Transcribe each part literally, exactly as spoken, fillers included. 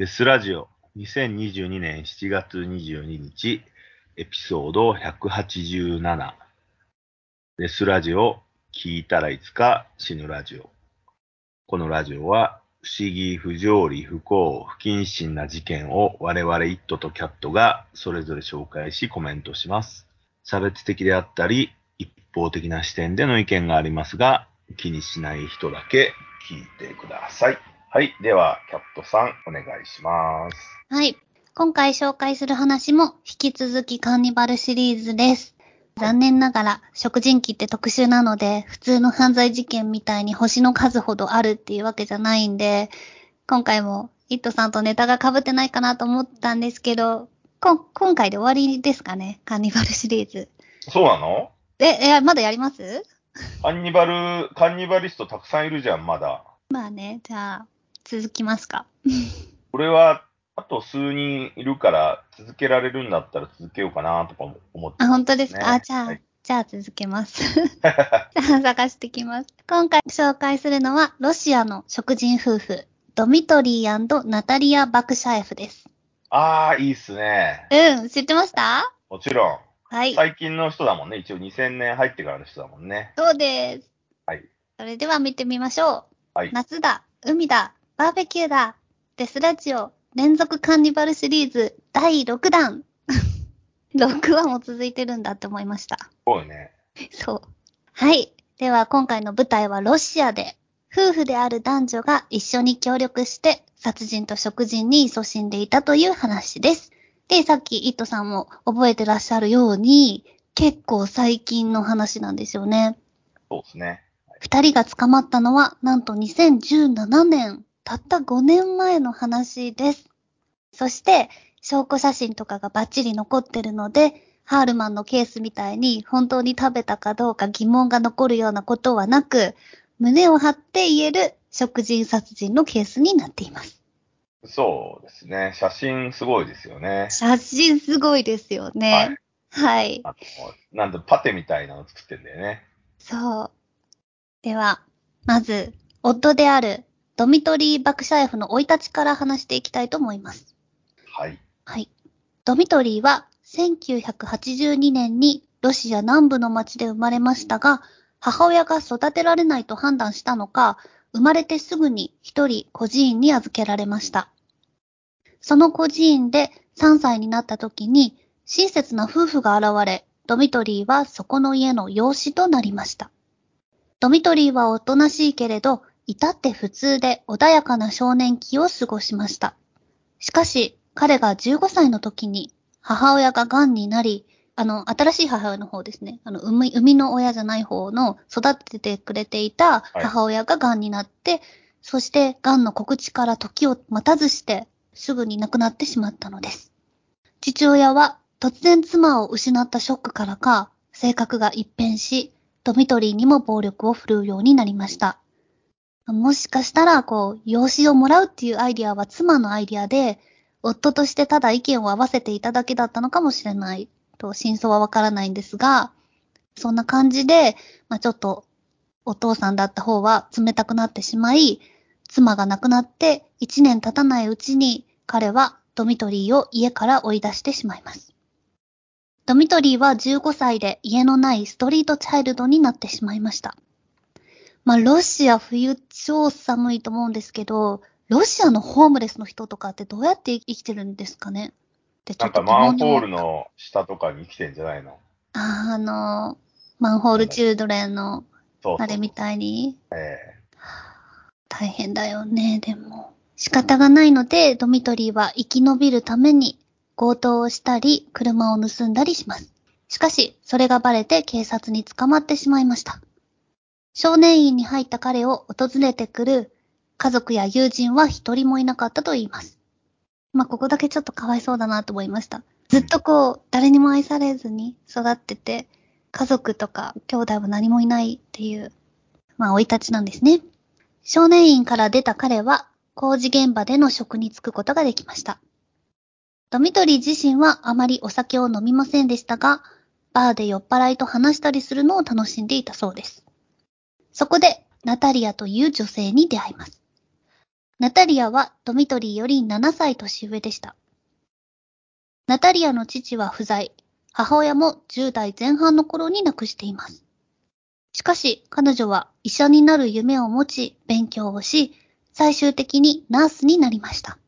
デスラジオにせんにじゅうにねんしちがつにじゅうににちエピソードひゃくはちじゅうななデスラジオ聞いたらいつか死ぬラジオ。このラジオは不思議、不条理、不幸、不謹慎な事件を我々イットとキャットがそれぞれ紹介しコメントします。差別的であったり一方的な視点での意見がありますが気にしない人だけ聞いてください。はい、ではキャットさんお願いします。はい、今回紹介する話も引き続きカーニバルシリーズです。残念ながら食人鬼って特殊なので普通の犯罪事件みたいに星の数ほどあるっていうわけじゃないんで、今回もイットさんとネタが被ってないかなと思ったんですけど、こ今回で終わりですかね、カーニバルシリーズ。そうなの？え、え、まだやります？カンニバル、カンニバリストたくさんいるじゃん、まだ。まあね、じゃあ続きますか。これはあと数人いるから続けられるんだったら続けようかなとか思ってます、ね。あ、本当ですか。あ、じゃあ、はい、じゃあ続けます。じゃあ探してきます。今回紹介するのはロシアの食人夫婦ドミトリー&ナタリア・バクシャエフです。ああ、いいっすね。うん、知ってました？もちろん。はい。最近の人だもんね。一応にせんねん入ってからの人だもんね。そうです。はい。それでは見てみましょう。はい。夏だ、海だ、バーベキューだ、デスラジオ。連続カーニバルシリーズだいろくだんろくわも続いてるんだって思いました。そうね。そう。はい。では今回の舞台はロシアで、夫婦である男女が一緒に協力して殺人と食人に勤しんでいたという話です。で、さっきイットさんも覚えてらっしゃるように、結構最近の話なんですよね。そうですね。二人が捕まったのはなんとにせんじゅうななねん。たったごねんまえの話です。そして証拠写真とかがバッチリ残ってるので、ハールマンのケースみたいに本当に食べたかどうか疑問が残るようなことはなく、胸を張って言える食人殺人のケースになっています。そうですね。写真すごいですよね。写真すごいですよね。はい。はい、なんだパテみたいなの作ってんだよね。そう。ではまず夫であるドミトリー・バクシャエフの生い立ちから話していきたいと思います。はい。はい。ドミトリーはせんきゅうひゃくはちじゅうにねんにロシア南部の町で生まれましたが、母親が育てられないと判断したのか、生まれてすぐに一人孤児院に預けられました。その孤児院でさんさいになった時に親切な夫婦が現れ、ドミトリーはそこの家の養子となりました。ドミトリーはおとなしいけれど、至って普通で穏やかな少年期を過ごしました。しかし、彼がじゅうごさいの時に母親が癌になり、あの、新しい母親の方ですね。あの、産み、産みの親じゃない方の育ててくれていた母親が癌になって、はい、そして癌の告知から時を待たずして、すぐに亡くなってしまったのです。父親は突然妻を失ったショックからか、性格が一変し、ドミトリーにも暴力を振るうようになりました。もしかしたら、こう、養子をもらうっていうアイディアは妻のアイディアで、夫としてただ意見を合わせていただけだったのかもしれないと、真相はわからないんですが、そんな感じで、まあちょっと、お父さんだった方は冷たくなってしまい、妻が亡くなっていちねん経たないうちに、彼はドミトリーを家から追い出してしまいます。ドミトリーはじゅうごさいで家のないストリートチャイルドになってしまいました。まあ、ロシア冬超寒いと思うんですけど、ロシアのホームレスの人とかってどうやって生きてるんですかね？でちょっとなんかマンホールの下とかに生きてんじゃないの？ああ、あの、マンホールチルドレンのあれみたいに。そうそうそう、えー、大変だよね、でも。仕方がないので、ドミトリーは生き延びるために強盗をしたり、車を盗んだりします。しかし、それがバレて警察に捕まってしまいました。少年院に入った彼を訪れてくる家族や友人は一人もいなかったと言います。まあ、ここだけちょっとかわいそうだなと思いました。ずっとこう、誰にも愛されずに育ってて、家族とか兄弟は何もいないっていう、まあ、生い立ちなんですね。少年院から出た彼は、工事現場での職に就くことができました。ドミトリー自身はあまりお酒を飲みませんでしたが、バーで酔っ払いと話したりするのを楽しんでいたそうです。そこでナタリアという女性に出会います。ナタリアはドミトリーよりななさい年上でした。ナタリアの父は不在、母親もじゅうだいぜんはんの頃に亡くしています。しかし彼女は医者になる夢を持ち勉強をし、最終的にナースになりました。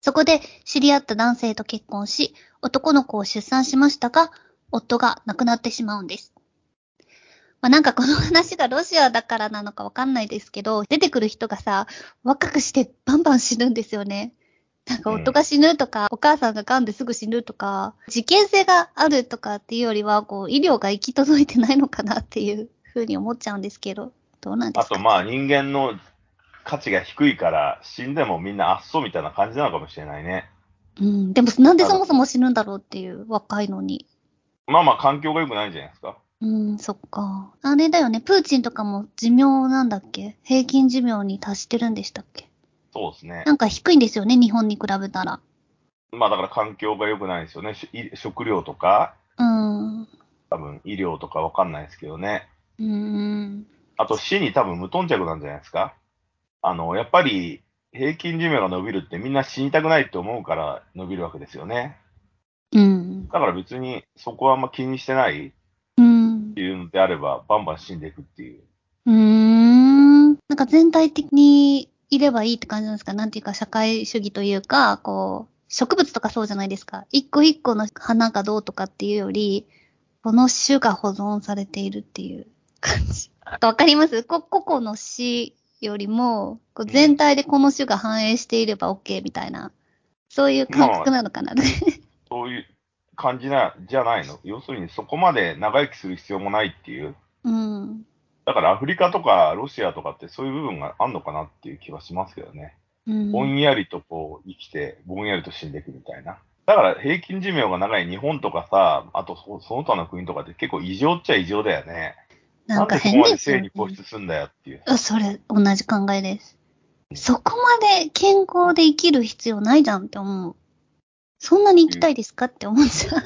そこで知り合った男性と結婚し、男の子を出産しましたが、夫が亡くなってしまうんです。まあ、なんかこの話がロシアだからなのかわかんないですけど、出てくる人がさ、若くしてバンバン死ぬんですよね。なんか夫が死ぬとか、うん、お母さんが癌ですぐ死ぬとか、事件性があるとかっていうよりは、こう医療が行き届いてないのかなっていうふうに思っちゃうんですけど、どうなんですか。あとまあ人間の価値が低いから、死んでもみんなあっそうみたいな感じなのかもしれないね。うん、でもなんでそもそも死ぬんだろうっていう、若いのに。まあまあ環境が良くないんじゃないですか。うん、そっか。あれだよね、プーチンとかも寿命なんだっけ？平均寿命に達してるんでしたっけ？そうですね。なんか低いんですよね、日本に比べたら。まあだから環境が良くないですよね。食料とか、うん、多分医療とかわかんないですけどね。うん。あと死に多分無頓着なんじゃないですか？あの、やっぱり平均寿命が伸びるってみんな死にたくないって思うから伸びるわけですよね。うん。だから別にそこはあんま気にしてない。っていうのであればバンバン死んでいくっていう。うーん。なんか全体的にいればいいって感じなんですか。なんていうか社会主義というか、こう植物とかそうじゃないですか。一個一個の花がどうとかっていうより、この種が保存されているっていう感じ。わかります？個々の種よりもこう全体でこの種が反映していれば OK みたいな、そういう感覚なのかな。まあ、そういう。感じなじゃないの。要するにそこまで長生きする必要もないっていう、うん、だからアフリカとかロシアとかってそういう部分があんのかなっていう気はしますけどね、うん、ぼんやりとこう生きてぼんやりと死んでいくみたいな。だから平均寿命が長い日本とかさ、あとその他の国とかって結構異常っちゃ異常だよね。なんか変ですよね。なんでここまで生に固執すんだよっていう、うん、それ同じ考えです。そこまで健康で生きる必要ないじゃんって思う。そんなに行きたいですかって思っちゃう。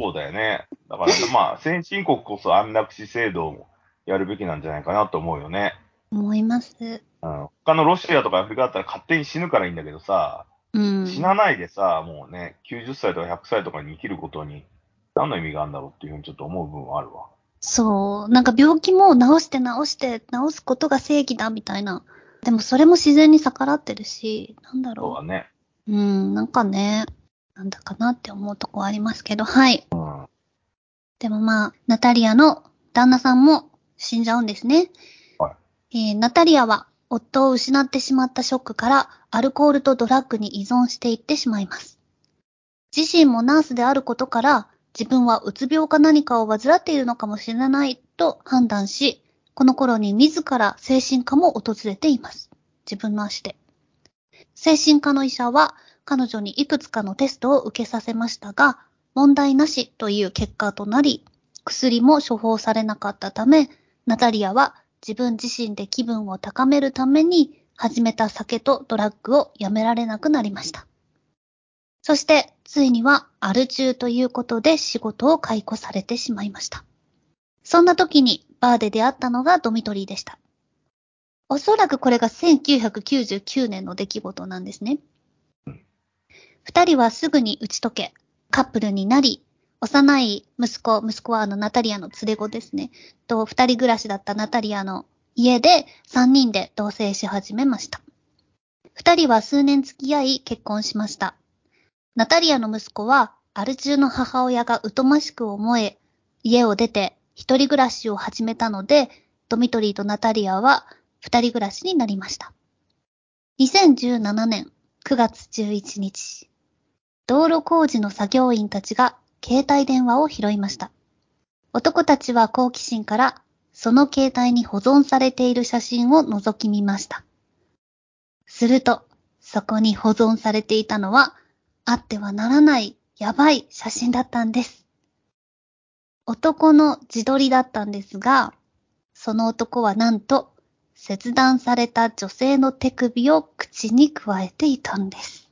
そうだよね。だからまあ先進国こそ安楽死制度をやるべきなんじゃないかなと思うよね。思います。うん、他のロシアとかアフリカだったら勝手に死ぬからいいんだけどさ、うん、死なないでさ、もうね、きゅうじゅっさいとかひゃくさいとかに生きることに何の意味があるんだろうっていうふうにちょっと思う部分はあるわ。そう、なんか病気も治して治して治すことが正義だみたいな。でもそれも自然に逆らってるし、なんだろう。そうだね。うん、なんかね。なんだかなって思うとこありますけど、はい。うん、でもまあ、ナタリアの旦那さんも死んじゃうんですね。はいえー、ナタリアは夫を失ってしまったショックからアルコールとドラッグに依存していってしまいます。自身もナースであることから自分はうつ病か何かを患っているのかもしれないと判断し、この頃に自ら精神科も訪れています。自分の足で。精神科の医者は彼女にいくつかのテストを受けさせましたが、問題なしという結果となり、薬も処方されなかったため、ナタリアは自分自身で気分を高めるために始めた酒とドラッグをやめられなくなりました。そしてついにはアル中ということで仕事を解雇されてしまいました。そんな時にバーで出会ったのがドミトリーでした。おそらくこれがせんきゅうひゃくきゅうじゅうきゅうねんの出来事なんですね。二人はすぐに打ち解け、カップルになり、幼い息子、息子はあのナタリアの連れ子ですね、と二人暮らしだったナタリアの家で三人で同棲し始めました。二人は数年付き合い結婚しました。ナタリアの息子はアル中の母親が疎ましく思え、家を出て一人暮らしを始めたので、ドミトリーとナタリアは二人暮らしになりました。にせんじゅうななねんくがつじゅういちにち。道路工事の作業員たちが携帯電話を拾いました。男たちは好奇心からその携帯に保存されている写真を覗き見ました。すると、そこに保存されていたのはあってはならないやばい写真だったんです。男の自撮りだったんですが、その男はなんと切断された女性の手首を口にくわえていたんです。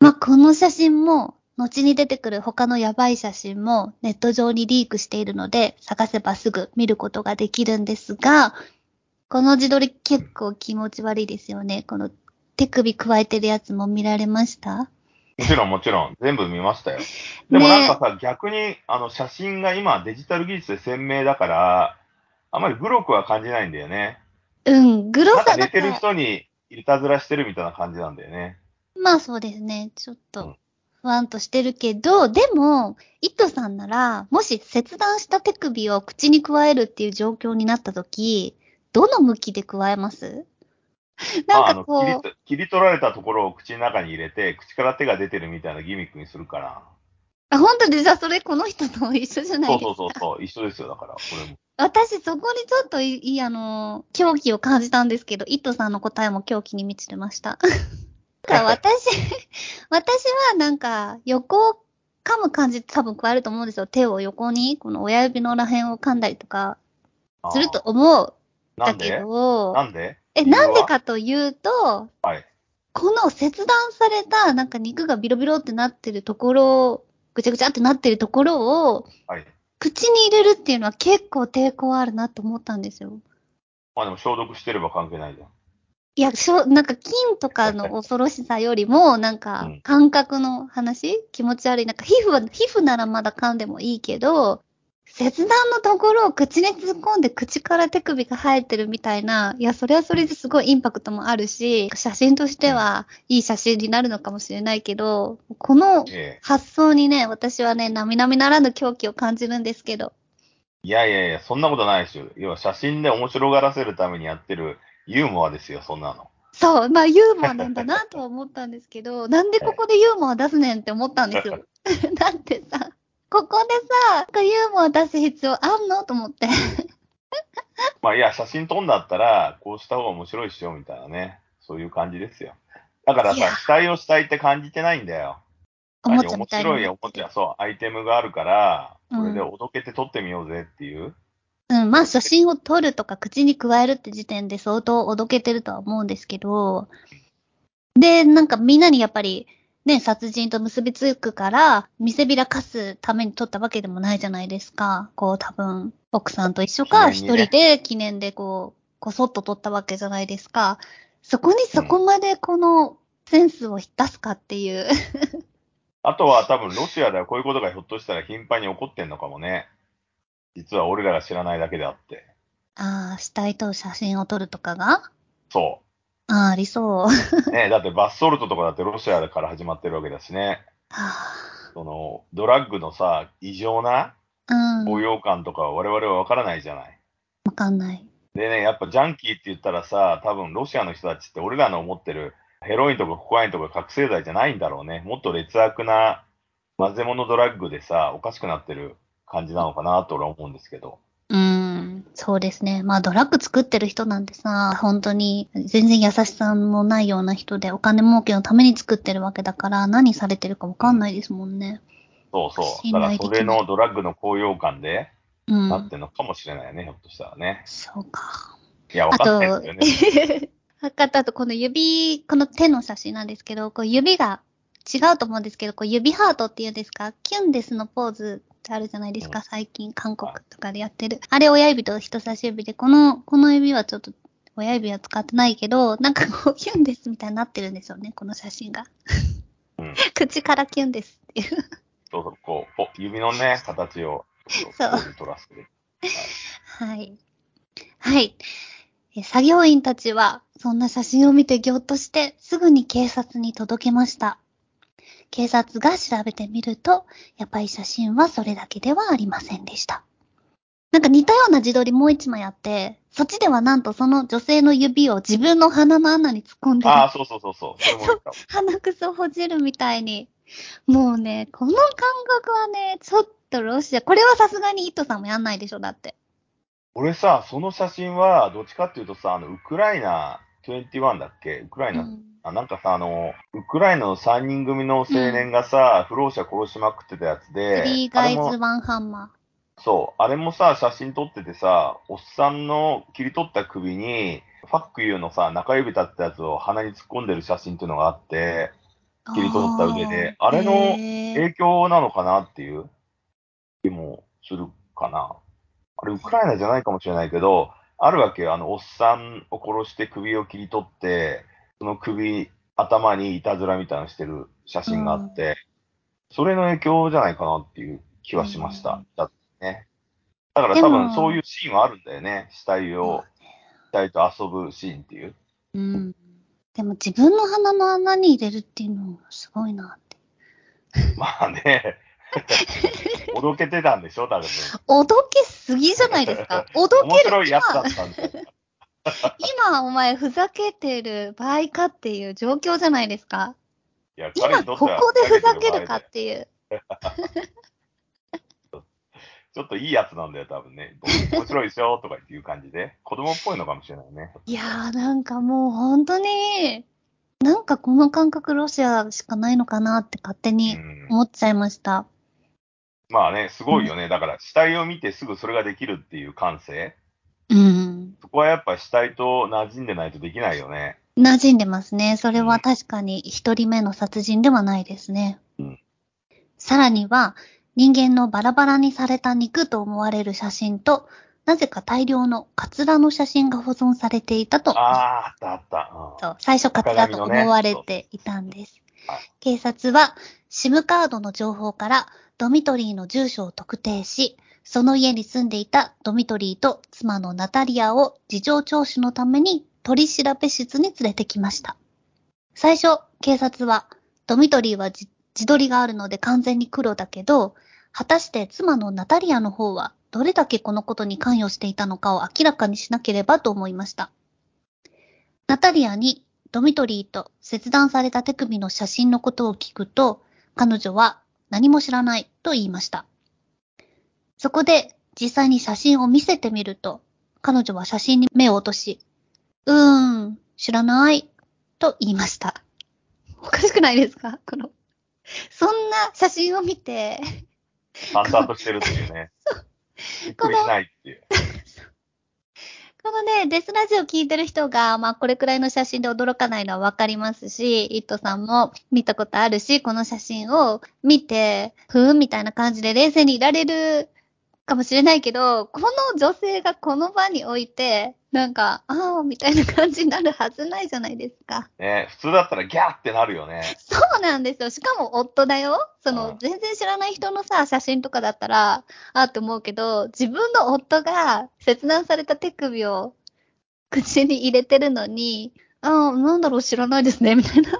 まあ、この写真も、後に出てくる他のやばい写真もネット上にリークしているので、探せばすぐ見ることができるんですが、この自撮り結構気持ち悪いですよね。この手首くわえてるやつも見られました？もちろんもちろん全部見ましたよ。でもなんかさ、ね、逆にあの写真が今デジタル技術で鮮明だからあまりグロくは感じないんだよね。うん、グロさだからなんか寝てる人にいたずらしてるみたいな感じなんだよね。まあそうですね、ちょっと不安としてるけど、うん、でもイットさんならもし切断した手首を口にくわえるっていう状況になったとき、どの向きでくわえます？なんかこう、まあ、あの切り、切り取られたところを口の中に入れて口から手が出てるみたいなギミックにするから。あ、本当で、じゃあそれこの人と一緒じゃないですか。そうそうそうそう、一緒ですよ。だからこれも私そこにちょっといいあの狂気を感じたんですけど、イットさんの答えも狂気に満ちてましただ私私はなんか横を噛む感じ多分加えると思うんですよ。手を横にこの親指のらへんを噛んだりとかすると思う。だけどなんでなんでえ、なんでかというと、はい、この切断された、なんか肉がビロビロってなってるところ、ぐちゃぐちゃってなってるところを、はい、口に入れるっていうのは結構抵抗あるなと思ったんですよ。まあでも消毒してれば関係ないじゃん。いや、しょなんか菌とかの恐ろしさよりも、なんか感覚の話、うん、気持ち悪い。なんか皮膚は、皮膚ならまだ噛んでもいいけど、切断のところを口に突っ込んで口から手首が生えてるみたいな、いや、それはそれですごいインパクトもあるし、写真としてはいい写真になるのかもしれないけど、この発想にね、私はね、並々ならぬ狂気を感じるんですけど。いやいやいや、そんなことないですよ。要は写真で面白がらせるためにやってるユーモアですよ、そんなの。そう、まあユーモアなんだなとは思ったんですけど、なんでここでユーモア出すねんって思ったんですよ。だってさ、ここでさ、ユーモア出す必要あんのと思って。まあいや、写真撮んだったら、こうした方が面白いっしょ、みたいなね。そういう感じですよ。だからさ、死体を死体って感じてないんだよ。面白いおもちゃ、そう、アイテムがあるから、これでおどけて撮ってみようぜっていう。うん、うん、まあ写真を撮るとか、口に加えるって時点で相当おどけてるとは思うんですけど、で、なんかみんなにやっぱり、ね、殺人と結びつくから、見せびらかすために撮ったわけでもないじゃないですか。こう多分、奥さんと一緒か、一、ね、人で記念でこう、こそっと撮ったわけじゃないですか。そこにそこまでこのセンスを出すかっていう。うん、あとは多分ロシアではこういうことがひょっとしたら頻繁に起こってんのかもね。実は俺らが知らないだけであって。ああ、死体と写真を撮るとかが？そう。ああ、ありそう。ねえ、だってバスソルトとかだってロシアから始まってるわけだしね。そのドラッグのさ、異常な応用感とかは我々は分からないじゃない。分かんない。でね、やっぱジャンキーって言ったらさ、多分ロシアの人たちって俺らの思ってるヘロインとかコカインとか覚醒剤じゃないんだろうね。もっと劣悪な混ぜ物ドラッグでさ、おかしくなってる感じなのかなと俺は思うんですけど。そうですね。まあドラッグ作ってる人なんてさ、本当に全然優しさもないような人でお金儲けのために作ってるわけだから何されてるか分かんないですもんね。そうそう。だからそれのドラッグの高揚感でなってるのかもしれないよね、うん、ひょっとしたらね。そうか。いや分かんないですよね。分かった。あとこの指、この手の写真なんですけど、こう指が違うと思うんですけど、こう指ハートっていうんですか、キュンデスのポーズ。あるじゃないですか、最近韓国とかでやってる、あれ親指と人差し指で、このこの指はちょっと親指は使ってないけど、なんかこうキュンですみたいになってるんですよね、この写真が、うん、口からキュンですっていう、そうそうこう指のね形をそう取らせてる、はいはい、作業員たちはそんな写真を見てぎょっとしてすぐに警察に届けました。警察が調べてみると、やっぱり写真はそれだけではありませんでした。なんか似たような自撮りもう一枚あって、そっちではなんとその女性の指を自分の鼻の穴に突っ込んでる。ああ、そうそうそうそう。そう、鼻くそをほじるみたいに。もうね、この感覚はね、ちょっとロシア、これはさすがにイットさんもやんないでしょ、だって。俺さ、その写真はどっちかっていうとさ、あのウクライナにじゅういちだっけ、ウクライナ。うん、あ、なんかさ、あの、ウクライナのさんにん組の青年がさ、うん、不老者殺しまくってたやつで、スリーガイズワンハンマー。そう、あれもさ、写真撮っててさ、おっさんの切り取った首に、ファックユーのさ、中指立ったやつを鼻に突っ込んでる写真っていうのがあって、切り取った腕で、あれの影響なのかなっていう気もするかな。あれ、ウクライナじゃないかもしれないけど、あるわけよ。あのおっさんを殺して首を切り取って、その首、頭にいたずらみたいなのしてる写真があって、うん、それの影響じゃないかなっていう気はしました。うん、だってね。だから多分そういうシーンはあるんだよね。死体を、死体と遊ぶシーンっていう。うん。でも自分の鼻の穴に入れるっていうのすごいなって。まあね。おどけてたんでしょ、多分。おどけすぎじゃないですか。おどける。面白いやつだったんだ。今お前ふざけてる場合かっていう状況じゃないですか。いや今ここでふざけるかっていう。ちょっといいやつなんだよ、多分ね。面白いでしょとかっていう感じで。子供っぽいのかもしれないね。いやー、なんかもう本当に、なんかこの感覚ロシアしかないのかなって勝手に思っちゃいました。まあね、すごいよね。うん、だから死体を見てすぐそれができるっていう感性。うん。そこはやっぱ死体と馴染んでないとできないよね。馴染んでますね。それは確かに一人目の殺人ではないですね。うん。さらには、人間のバラバラにされた肉と思われる写真と、なぜか大量のカツラの写真が保存されていたと。ああ、あったあった。うん、そう、最初カツラと思われていたんです。ね、そうそう、警察は SIM カードの情報からドミトリーの住所を特定し、その家に住んでいたドミトリーと妻のナタリアを事情聴取のために取調べ室に連れてきました。最初、警察はドミトリーはじ自撮りがあるので完全に黒だけど、果たして妻のナタリアの方はどれだけこのことに関与していたのかを明らかにしなければと思いました。ナタリアにドミトリーと切断された手首の写真のことを聞くと、彼女は何も知らないと言いました。そこで実際に写真を見せてみると、彼女は写真に目を落とし、うーん、知らないと言いました。おかしくないですか？このそんな写真を見て淡々としてるっていうね。びっくりしないっていう。このね、デスラジオ聞いてる人が、まあこれくらいの写真で驚かないのはわかりますし、イットさんも見たことあるし、この写真を見て、ふーんみたいな感じで冷静にいられるかもしれないけど、この女性がこの場において、なんか、ああ、みたいな感じになるはずないじゃないですか。ね、普通だったらギャーってなるよね。そうなんですよ。しかも夫だよ。その、うん、全然知らない人のさ、写真とかだったら、あーって思うけど、自分の夫が切断された手首を口に入れてるのに、ああ、なんだろう、知らないですね、みたいな。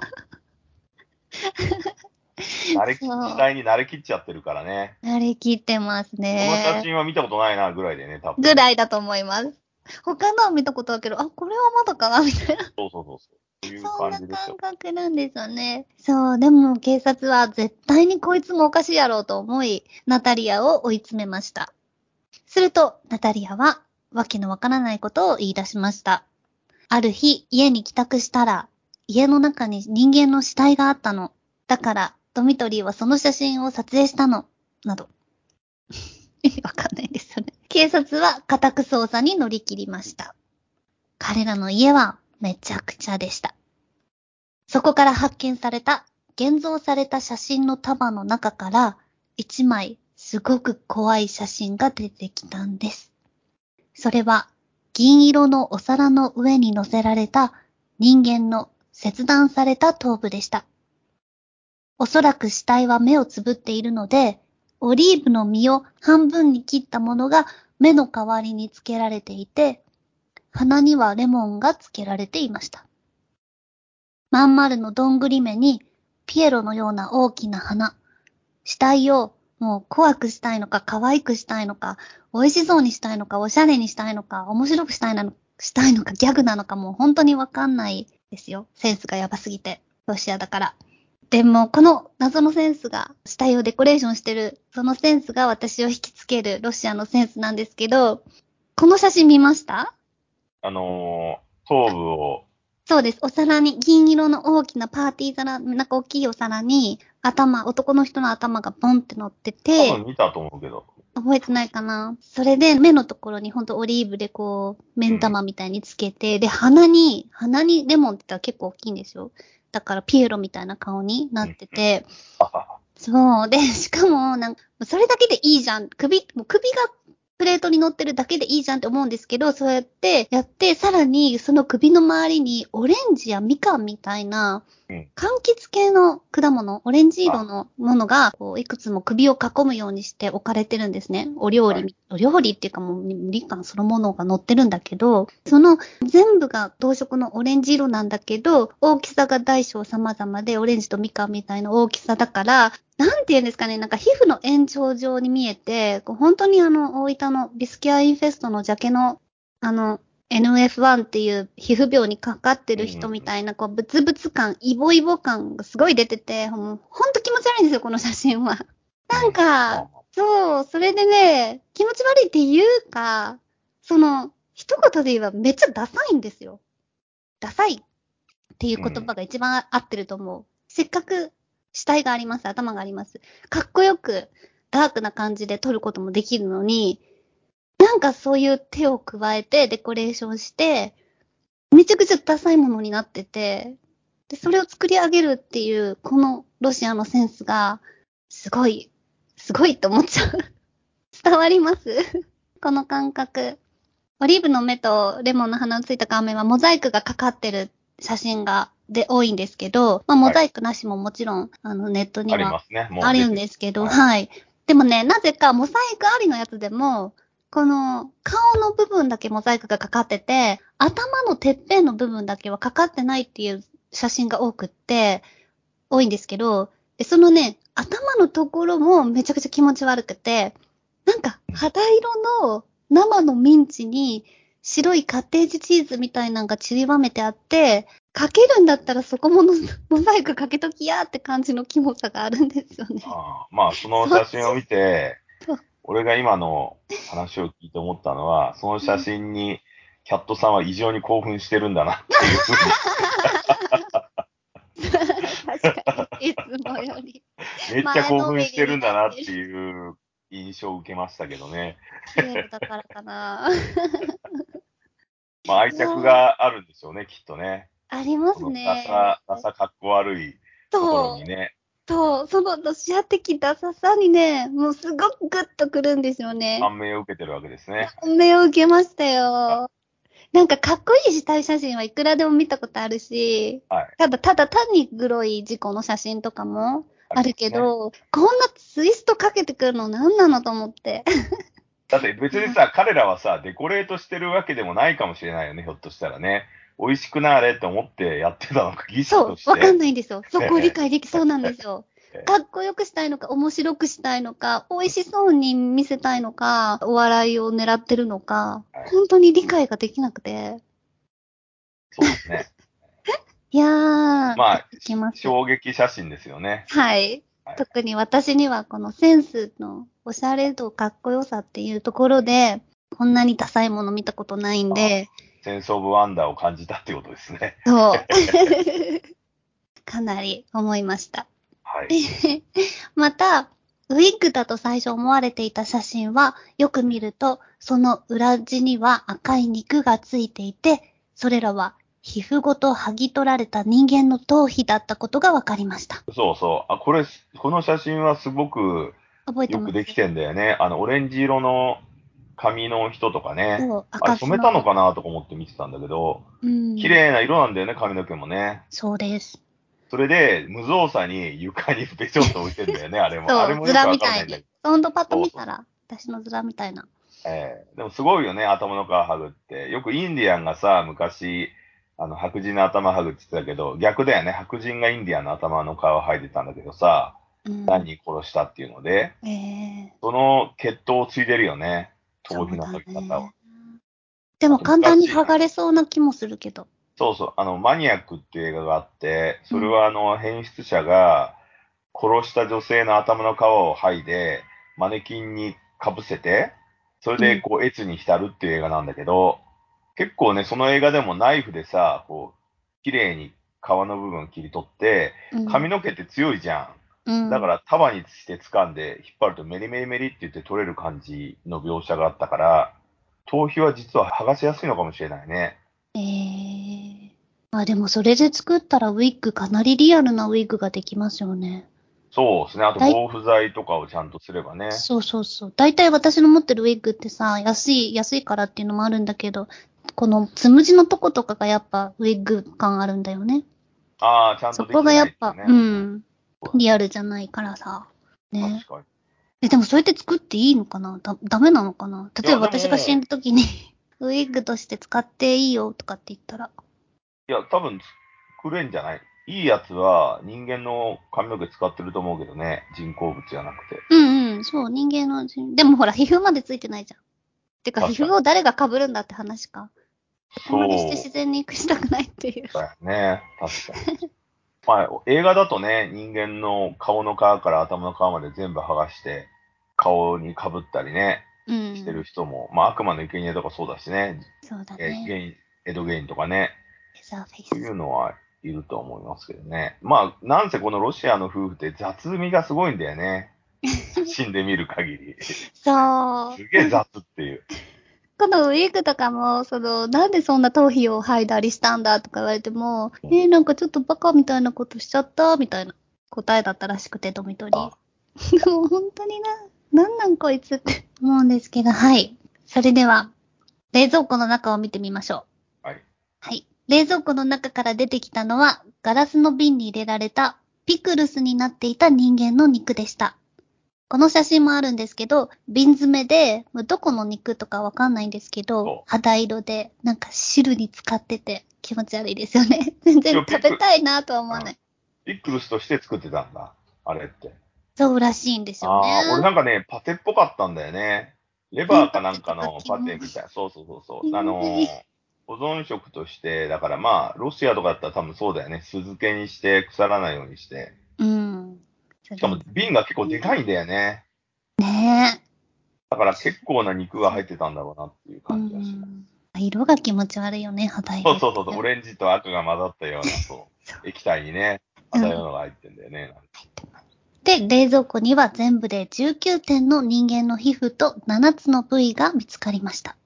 慣れき、時代に慣れきっちゃってるからね。慣れきってますね。この写真は見たことないな、ぐらいでね、多分。ぐらいだと思います。他のは見たことあるけど、あ、これはまだかなみたいな。そうそうそう。そういう感じですよ。そんな感覚なんですよね。そう、でも警察は絶対にこいつもおかしいやろうと思い、ナタリアを追い詰めました。すると、ナタリアは、わけのわからないことを言い出しました。ある日、家に帰宅したら、家の中に人間の死体があったの。だから、ドミトリーはその写真を撮影したの、など。意味わかんないですよね。警察は家宅捜査に乗り切りました。彼らの家はめちゃくちゃでした。そこから発見された、現像された写真の束の中から、一枚すごく怖い写真が出てきたんです。それは、銀色のお皿の上に乗せられた人間の切断された頭部でした。おそらく死体は目をつぶっているので、オリーブの実を半分に切ったものが目の代わりにつけられていて、鼻にはレモンがつけられていました。まん丸のどんぐり目にピエロのような大きな鼻、死体をもう怖くしたいのか可愛くしたいのか、美味しそうにしたいのかおしゃれにしたいのか面白くしたいなの、したいのかギャグなのかもう本当にわかんないですよ。センスがやばすぎて、ロシアだから。でも、この謎のセンスが、死体をデコレーションしてる、そのセンスが私を引きつけるロシアのセンスなんですけど、この写真見ました？あのー、頭部を。そうです。お皿に、銀色の大きなパーティー皿、なんか大きいお皿に、頭、男の人の頭がボンって乗ってて。多分見たと思うけど。覚えてないかな。それで、目のところにほんとオリーブでこう、目ん玉みたいにつけて、うん、で、鼻に、鼻にレモンって言ったら結構大きいんですよ。だからピエロみたいな顔になってて、そうでしかもなんかそれだけでいいじゃん、首もう首がプレートに乗ってるだけでいいじゃんって思うんですけど、そうやってやって、さらにその首の周りにオレンジやみかんみたいな、うん、柑橘系の果物、オレンジ色のものがこういくつも首を囲むようにして置かれてるんですね。お料理、はい、お料理っていうかもうみかんそのものが乗ってるんだけど、その全部が同色のオレンジ色なんだけど、大きさが大小様々でオレンジとみかんみたいな大きさだから、なんていうんですかね、なんか皮膚の延長上に見えて、こう本当にあの大分のビスキアインフェストのジャケのあのエヌエフワン っていう皮膚病にかかってる人みたいな、こうブツブツ感、イボイボ感がすごい出てて、もうほんと気持ち悪いんですよ、この写真は。なんか、そう、それでね、気持ち悪いっていうか、その、一言で言えばめっちゃダサいんですよ。ダサいっていう言葉が一番合ってると思う。せっかく死体があります、頭があります。かっこよく、ダークな感じで撮ることもできるのに、なんかそういう手を加えてデコレーションしてめちゃくちゃダサいものになってて、でそれを作り上げるっていうこのロシアのセンスがすごいすごいと思っちゃう伝わりますこの感覚。オリーブの芽とレモンの花のついた顔面はモザイクがかかってる写真がで多いんですけど、まあ、モザイクなしももちろん、はい、あのネットにはあるんですけど、ね、はい、でもね、なぜかモザイクありのやつでもこの顔の部分だけモザイクがかかってて、頭のてっぺんの部分だけはかかってないっていう写真が多くって、多いんですけど、そのね、頭のところもめちゃくちゃ気持ち悪くて、なんか肌色の生のミンチに白いカッテージチーズみたいなのが散りばめてあって、かけるんだったらそこものモザイクかけときやって感じのキモさがあるんですよね。あ、まあ、その写真を見て、俺が今の話を聞いて思ったのは、その写真にキャットさんは異常に興奮してるんだなっていうふうに確かに、いつもよりめっちゃ興奮してるんだなっていう印象を受けましたけどね。綺麗だからかなまあ愛着があるんでしょうね、きっとね。ありますね。ダサ、ダサかっこ悪いところにね。そう、そのロシア的ダサさにね、もうすごくグッとくるんですよね。感銘を受けてるわけですね。感銘を受けましたよ。なんかかっこいい死体写真はいくらでも見たことあるし、はい、ただただ単にグロい事故の写真とかもあるけど、ね、こんなツイストかけてくるの何なのと思って。だって別にさ、彼らはさ、デコレートしてるわけでもないかもしれないよね、ひょっとしたらね。美味しくなれと思ってやってたのか、技術として。そう、わかんないんですよ。そこを理解できそうなんですよ。かっこよくしたいのか、面白くしたいのか、美味しそうに見せたいのか、お笑いを狙ってるのか、はい、本当に理解ができなくて。そうですね。いやー、まあ、衝撃写真ですよね。はい。はい、特に私にはこのセンスのおしゃれとかっこよさっていうところで、こんなにダサいもの見たことないんで、センスオブワンダーを感じたってことですね。そう。かなり思いました。はい。また、ウィッグだと最初思われていた写真は、よく見ると、その裏地には赤い肉がついていて、それらは皮膚ごと剥ぎ取られた人間の頭皮だったことが分かりました。そうそう。あ、これ、この写真はすごくよくできてんだよね。あの、オレンジ色の髪の人とかね、あれ染めたのかなとか思って見てたんだけど、うん、綺麗な色なんだよね、髪の毛もね。そうです。それで無造作に床にべちょっと置いてるんだよね、あれも。そう、あれもよくわかんないんだけど。ズラみたいに。ほんとパッと見たら、私のズラみたいな。えー、でもすごいよね、頭の皮剥ぐって。よくインディアンがさ、昔、あの白人の頭剥ぐって言ってたけど、逆だよね、白人がインディアンの頭の皮を剥いてたんだけどさ、うん、何人殺したっていうので、えー、その血統を継いでるよね。頭皮の剥ぎ方を、ね。でも簡単に剥がれそうな気もするけど。そうそう。あの、マニアックっていう映画があって、それはあの、変質者が殺した女性の頭の皮を剥いで、マネキンにかぶせて、それでこう、越に浸るっていう映画なんだけど、うん、結構ね、その映画でもナイフでさ、こう、綺麗に皮の部分切り取って、髪の毛って強いじゃん。うんうん、だから束にして掴んで引っ張るとメリメリメリって言って取れる感じの描写があったから、頭皮は実は剥がしやすいのかもしれないね。ええー。まあでもそれで作ったらウィッグ、かなりリアルなウィッグができますよね。そうですね。あと防腐剤とかをちゃんとすればね。そうそうそう。大体私の持ってるウィッグってさ、安い、安いからっていうのもあるんだけど、このつむじのとことかがやっぱウィッグ感あるんだよね。ああ、ちゃんとできてないですね。そこがやっぱ、うん。リアルじゃないからさ。ね。確かに。え、でもそうやって作っていいのかな？だ、ダメなのかな？例えば私が死ぬときにウィッグとして使っていいよとかって言ったら。いや、多分作れんじゃない？いいやつは人間の髪の毛使ってると思うけどね、人工物じゃなくて。うんうん、そう、人間の人、でもほら、皮膚までついてないじゃん。てか、皮膚を誰が被るんだって話か。そこまでして自然に育したくないっていう。そうだよね、確かに。まあ、映画だとね、人間の顔の皮から頭の皮まで全部剥がして、顔に被ったりね、うん、してる人も、まあ、悪魔の生贄とかそうだしね。そうだね。えゲインエドゲインとかね。そういうのはいると思いますけどね。まあ、なんせこのロシアの夫婦って雑味がすごいんだよね。死んでみる限り。そう。すげえ雑っていう。このウィークとかも、その、なんでそんな頭皮を剥いだりしたんだとか言われても、うん、えー、なんかちょっとバカみたいなことしちゃったみたいな答えだったらしくて、ドミトリー。もう本当にな、なんなんこいつって思うんですけど、はい。それでは、冷蔵庫の中を見てみましょう。はい。はい。冷蔵庫の中から出てきたのは、ガラスの瓶に入れられたピクルスになっていた人間の肉でした。この写真もあるんですけど、瓶詰めで、どこの肉とかわかんないんですけど、肌色で、なんか汁に浸かってて気持ち悪いですよね。全然食べたいなとは思わない。ピクルスとして作ってたんだ、あれって。そうらしいんですよね。ああ、俺なんかね、パテっぽかったんだよね。レバーかなんかのパテみたいな。そうそうそうそう。あのー保存食として、だからまあ、ロシアとかだったら多分そうだよね。酢漬けにして、腐らないようにして。うん。しかも瓶が結構でかいんだよね。ねえ。だから結構な肉が入ってたんだろうなっていう感じがします。うん、色が気持ち悪いよね、肌色。そうそうそう、オレンジと赤が混ざったような、そう。そう液体にね、肌色が入ってんだよね。うん、入ってます。で、冷蔵庫には全部でじゅうきゅうてんの人間の皮膚とななつの部位が見つかりました。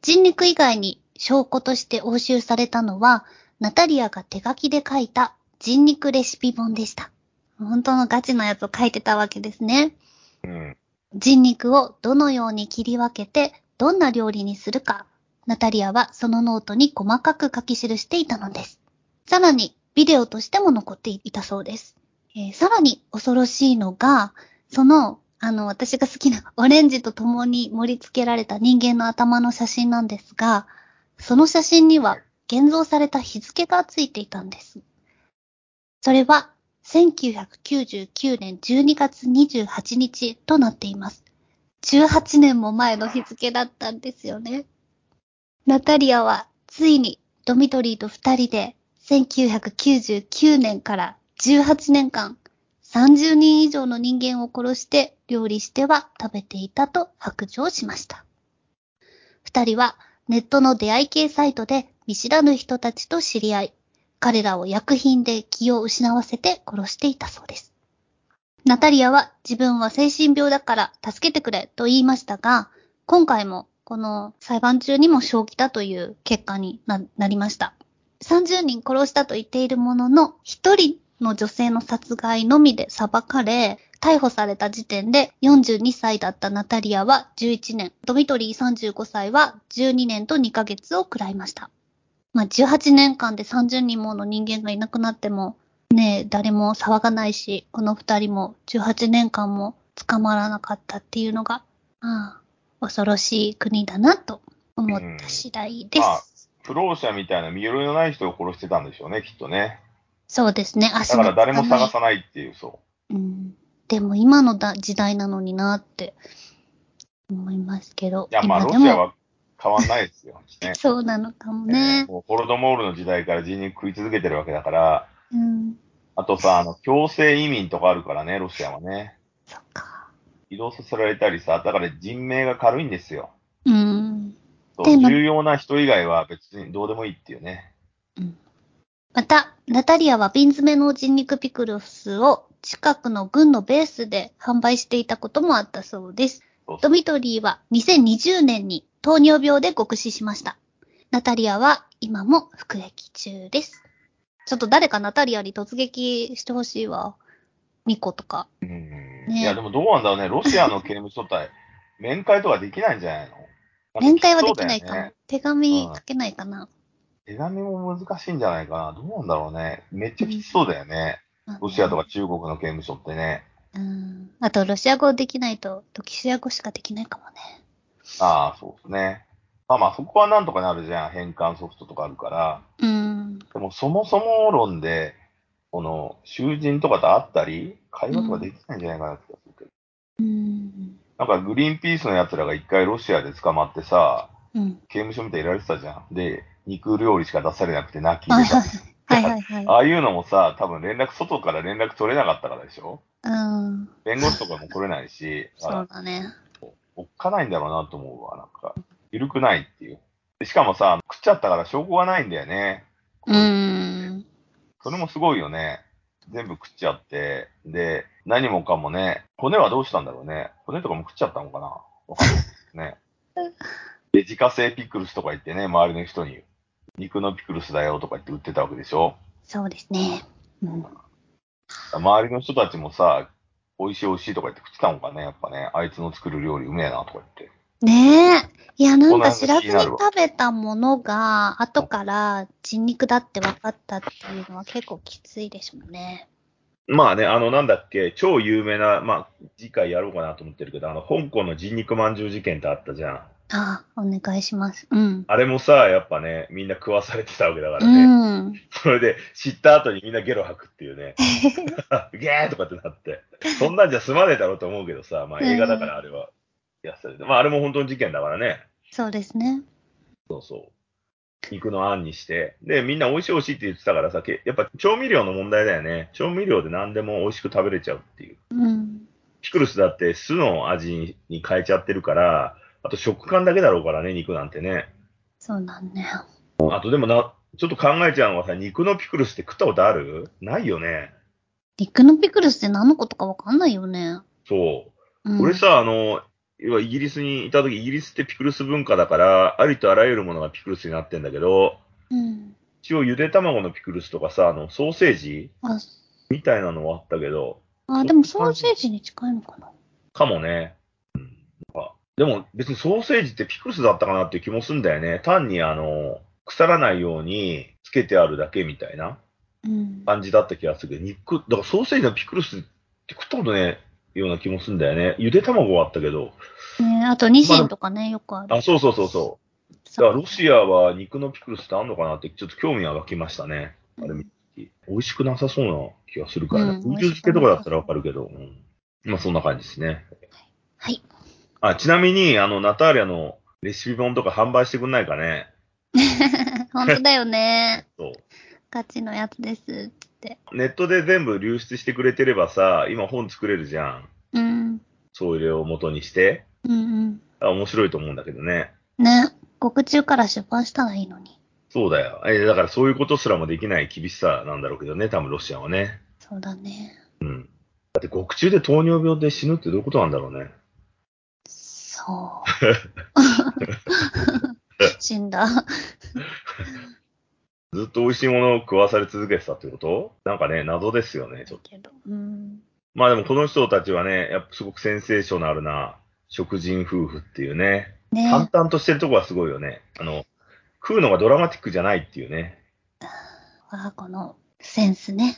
人肉以外に、証拠として押収されたのは、ナタリアが手書きで書いた人肉レシピ本でした。本当のガチなやつを書いてたわけですね。うん、人肉をどのように切り分けて、どんな料理にするか、ナタリアはそのノートに細かく書き記していたのです。さらに、ビデオとしても残っていたそうです。えー、さらに恐ろしいのが、その、あの、私が好きなオレンジと共に盛り付けられた人間の頭の写真なんですが、その写真には現像された日付がついていたんです。それはせんきゅうひゃくきゅうじゅうきゅうねんじゅうにがつにじゅうはちにちとなっています。じゅうはちねんも前の日付だったんですよね。ナタリアはついにドミトリーと二人でせんきゅうひゃくきゅうじゅうきゅうねんからじゅうはちねんかんさんじゅうにん以上の人間を殺して料理しては食べていたと白状しました。二人はネットの出会い系サイトで見知らぬ人たちと知り合い、彼らを薬品で気を失わせて殺していたそうです。ナタリアは自分は精神病だから助けてくれと言いましたが、今回もこの裁判中にも正気だという結果に な, なりました。さんじゅうにん殺したと言っているものの、ひとりの女性の殺害のみで裁かれ、逮捕された時点でよんじゅうにさいだったナタリアはじゅういちねん、ドミトリーさんじゅうごさいはじゅうにねんとにかげつを食らいました。まあじゅうはちねんかんでさんじゅうにんもの人間がいなくなっても、ねえ、誰も騒がないし、このふたりもじゅうはちねんかんも捕まらなかったっていうのが、ああ、恐ろしい国だなと思った次第です。まあ、不老者みたいな見よりのない人を殺してたんでしょうね、きっとね。そうですね、足のだから誰も探さないっていう、そう。うんでも今のだ時代なのになって思いますけど。いや、まあロシアは変わんないですよね。そうなのかもね。えー、もうホロドモールの時代から人肉食い続けてるわけだから。うん。あとさ、あの、強制移民とかあるからね、ロシアはね。そっか。移動させられたりさ、だから人命が軽いんですよ。うん。そう、重要な人以外は別にどうでもいいっていうね。うん。また、ナタリアは瓶詰めの人肉ピクルスを近くの軍のベースで販売していたこともあったそうです。ドミトリーはにせんにじゅうねんに糖尿病で極死しました。ナタリアは今も服役中です。ちょっと誰かナタリアに突撃してほしいわ。ミコとか。うん、ね。いや、でもどうなんだろうね。ロシアの刑務所対、面会とかできないんじゃないの？面会はできないかな。手紙書けないかな。手紙も難しいんじゃないかな。どうなんだろうね。めっちゃきつそうだよね。うん、ロシアとか中国の刑務所ってね。うん。あと、ロシア語できないと、ロシア語しかできないかもね。ああ、そうですね。まあまあ、そこはなんとかなるじゃん。変換ソフトとかあるから。うん。でも、そもそも論で、この、囚人とかと会ったり、会話とかできないんじゃないかなって気がするけど。うん。なんか、グリーンピースの奴らが一回ロシアで捕まってさ、うん、刑務所みたいにいられてたじゃん。で、肉料理しか出されなくて泣きでさ。はいはいはい。ああいうのもさ、多分連絡、外から連絡取れなかったからでしょ？うん。弁護士とかも来れないし。そうだね。おっかないんだろうなと思うわ、なんか。緩くないっていう。しかもさ、食っちゃったから証拠がないんだよね。うーん。それもすごいよね。全部食っちゃって、で、何もかもね、骨はどうしたんだろうね。骨とかも食っちゃったのかな。わかんないですね。で、自家製ピクルスとか言ってね、周りの人に、肉のピクルスだよとか言って売ってたわけでしょ。そうですね。うん。周りの人たちもさ、美味しい美味しいとか言って食ってたのかね、やっぱね。あいつの作る料理うめえなとか言って。ねえ。いや、なんか知らずに食べたものが、後から人肉だって分かったっていうのは結構きついでしょうね。まあね、あの、なんだっけ、超有名な、まあ、次回やろうかなと思ってるけど、あの、香港の人肉まんじゅう事件ってあったじゃん。ああ、お願いします。うん。あれもさ、やっぱね、みんな食わされてたわけだからね。うん。それで、知った後にみんなゲロ吐くっていうね。ゲーとかってなって。そんなんじゃ済まねえだろうと思うけどさ、まあ映画だからあれは。やっされてまあ、あれも本当の事件だからね。そうですね。そうそう。肉のあんにして。で、みんな美味しい美味しいって言ってたからさ、やっぱ調味料の問題だよね。調味料で何でも美味しく食べれちゃうっていう。うん。ピクルスだって酢の味に変えちゃってるから、あと食感だけだろうからね、肉なんてね。そうなんだよ。あとでもな、ちょっと考えちゃうのはさ、肉のピクルスって食ったことある？ないよね。肉のピクルスって何のことかわかんないよね。そう。うん、俺さ、あの、イギリスにいたとき、イギリスってピクルス文化だから、ありとあらゆるものがピクルスになってんだけど、うん、一応ゆで卵のピクルスとかさ、あのソーセージみたいなのはあったけど。あ、でもソーセージに近いのかな。かもね、うん。でも別にソーセージってピクルスだったかなっていう気もするんだよね。単にあの、腐らないようにつけてあるだけみたいな感じだった気がするけど、うん、肉、だからソーセージのピクルスって食ったことね、ような気もするんだよね。ゆで卵はあったけど。ね、あとニシンとかね、まあ、よくある。あ、そうそうそうそう。だからロシアは肉のピクルスってあんのかなってちょっと興味が湧きましたね。あれ、うん、美味しくなさそうな気がするからね。昆虫漬けとかだったらわかるけど、うん、まあそんな感じですね。はい。あ、ちなみにあのナターリャのレシピ本とか販売してくんないかね。本当だよね。そう。ガチのやつです。ネットで全部流出してくれてればさ、今本作れるじゃん。うん。それを元にして。うんうん。面白いと思うんだけどね。ね。獄中から出版したらいいのに。そうだよ。え、だからそういうことすらもできない厳しさなんだろうけどね、多分ロシアはね。そうだね。うん。だって獄中で糖尿病で死ぬってどういうことなんだろうね。そう。死んだ。ずっと美味しいものを食わされ続けてたってこと？なんかね、謎ですよね、ちょっと。うん、まあでもこの人たちはね、やっぱすごくセンセーショナルな食人夫婦っていうね、ね、淡々としてるとこはすごいよね。あの、食うのがドラマティックじゃないっていうね。ああ、このセンスね。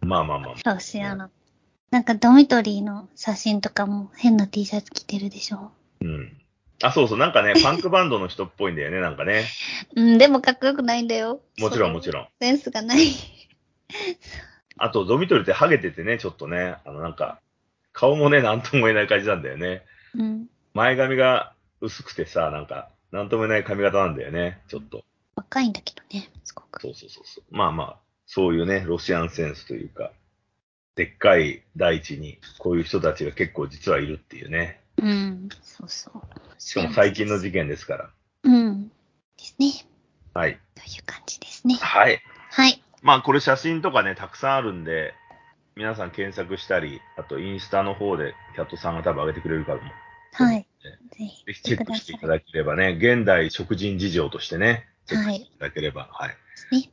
まあまあまあ。ロシアの。なんかドミトリーの写真とかも変な T シャツ着てるでしょ。うん。あ、そうそう。なんかね、パンクバンドの人っぽいんだよね、なんかね。うん、でもかっこよくないんだよ。もちろん、もちろん。センスがない。あと、ドミトリってハゲててね、ちょっとね、あの、なんか、顔もね、なんとも言えない感じなんだよね。うん。前髪が薄くてさ、なんか、なんとも言えない髪型なんだよね、ちょっと。若いんだけどね、すごく。そうそうそうそう。まあまあ、そういうね、ロシアンセンスというか、でっかい大地に、こういう人たちが結構実はいるっていうね。うん、そうそう。しかも最近の事件ですから。うん。ですね。はい。という感じですね。はい。はい。まあこれ写真とかね、たくさんあるんで、皆さん検索したり、あとインスタの方でキャットさんが多分上げてくれるからも。はい。ぜひ。ぜひチェックしていただければね、現代食人事情としてね、チェックしていただければ。はい。はい。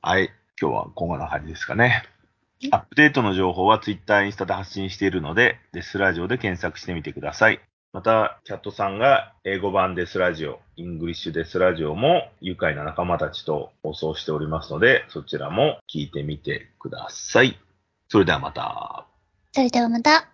はい、今日はこんな感じですかね。アップデートの情報は Twitter、インスタで発信しているので、デスラジオで検索してみてください。また、キャットさんが英語版デスラジオ、イングリッシュデスラジオも愉快な仲間たちと放送しておりますので、そちらも聞いてみてください。それではまた。それではまた。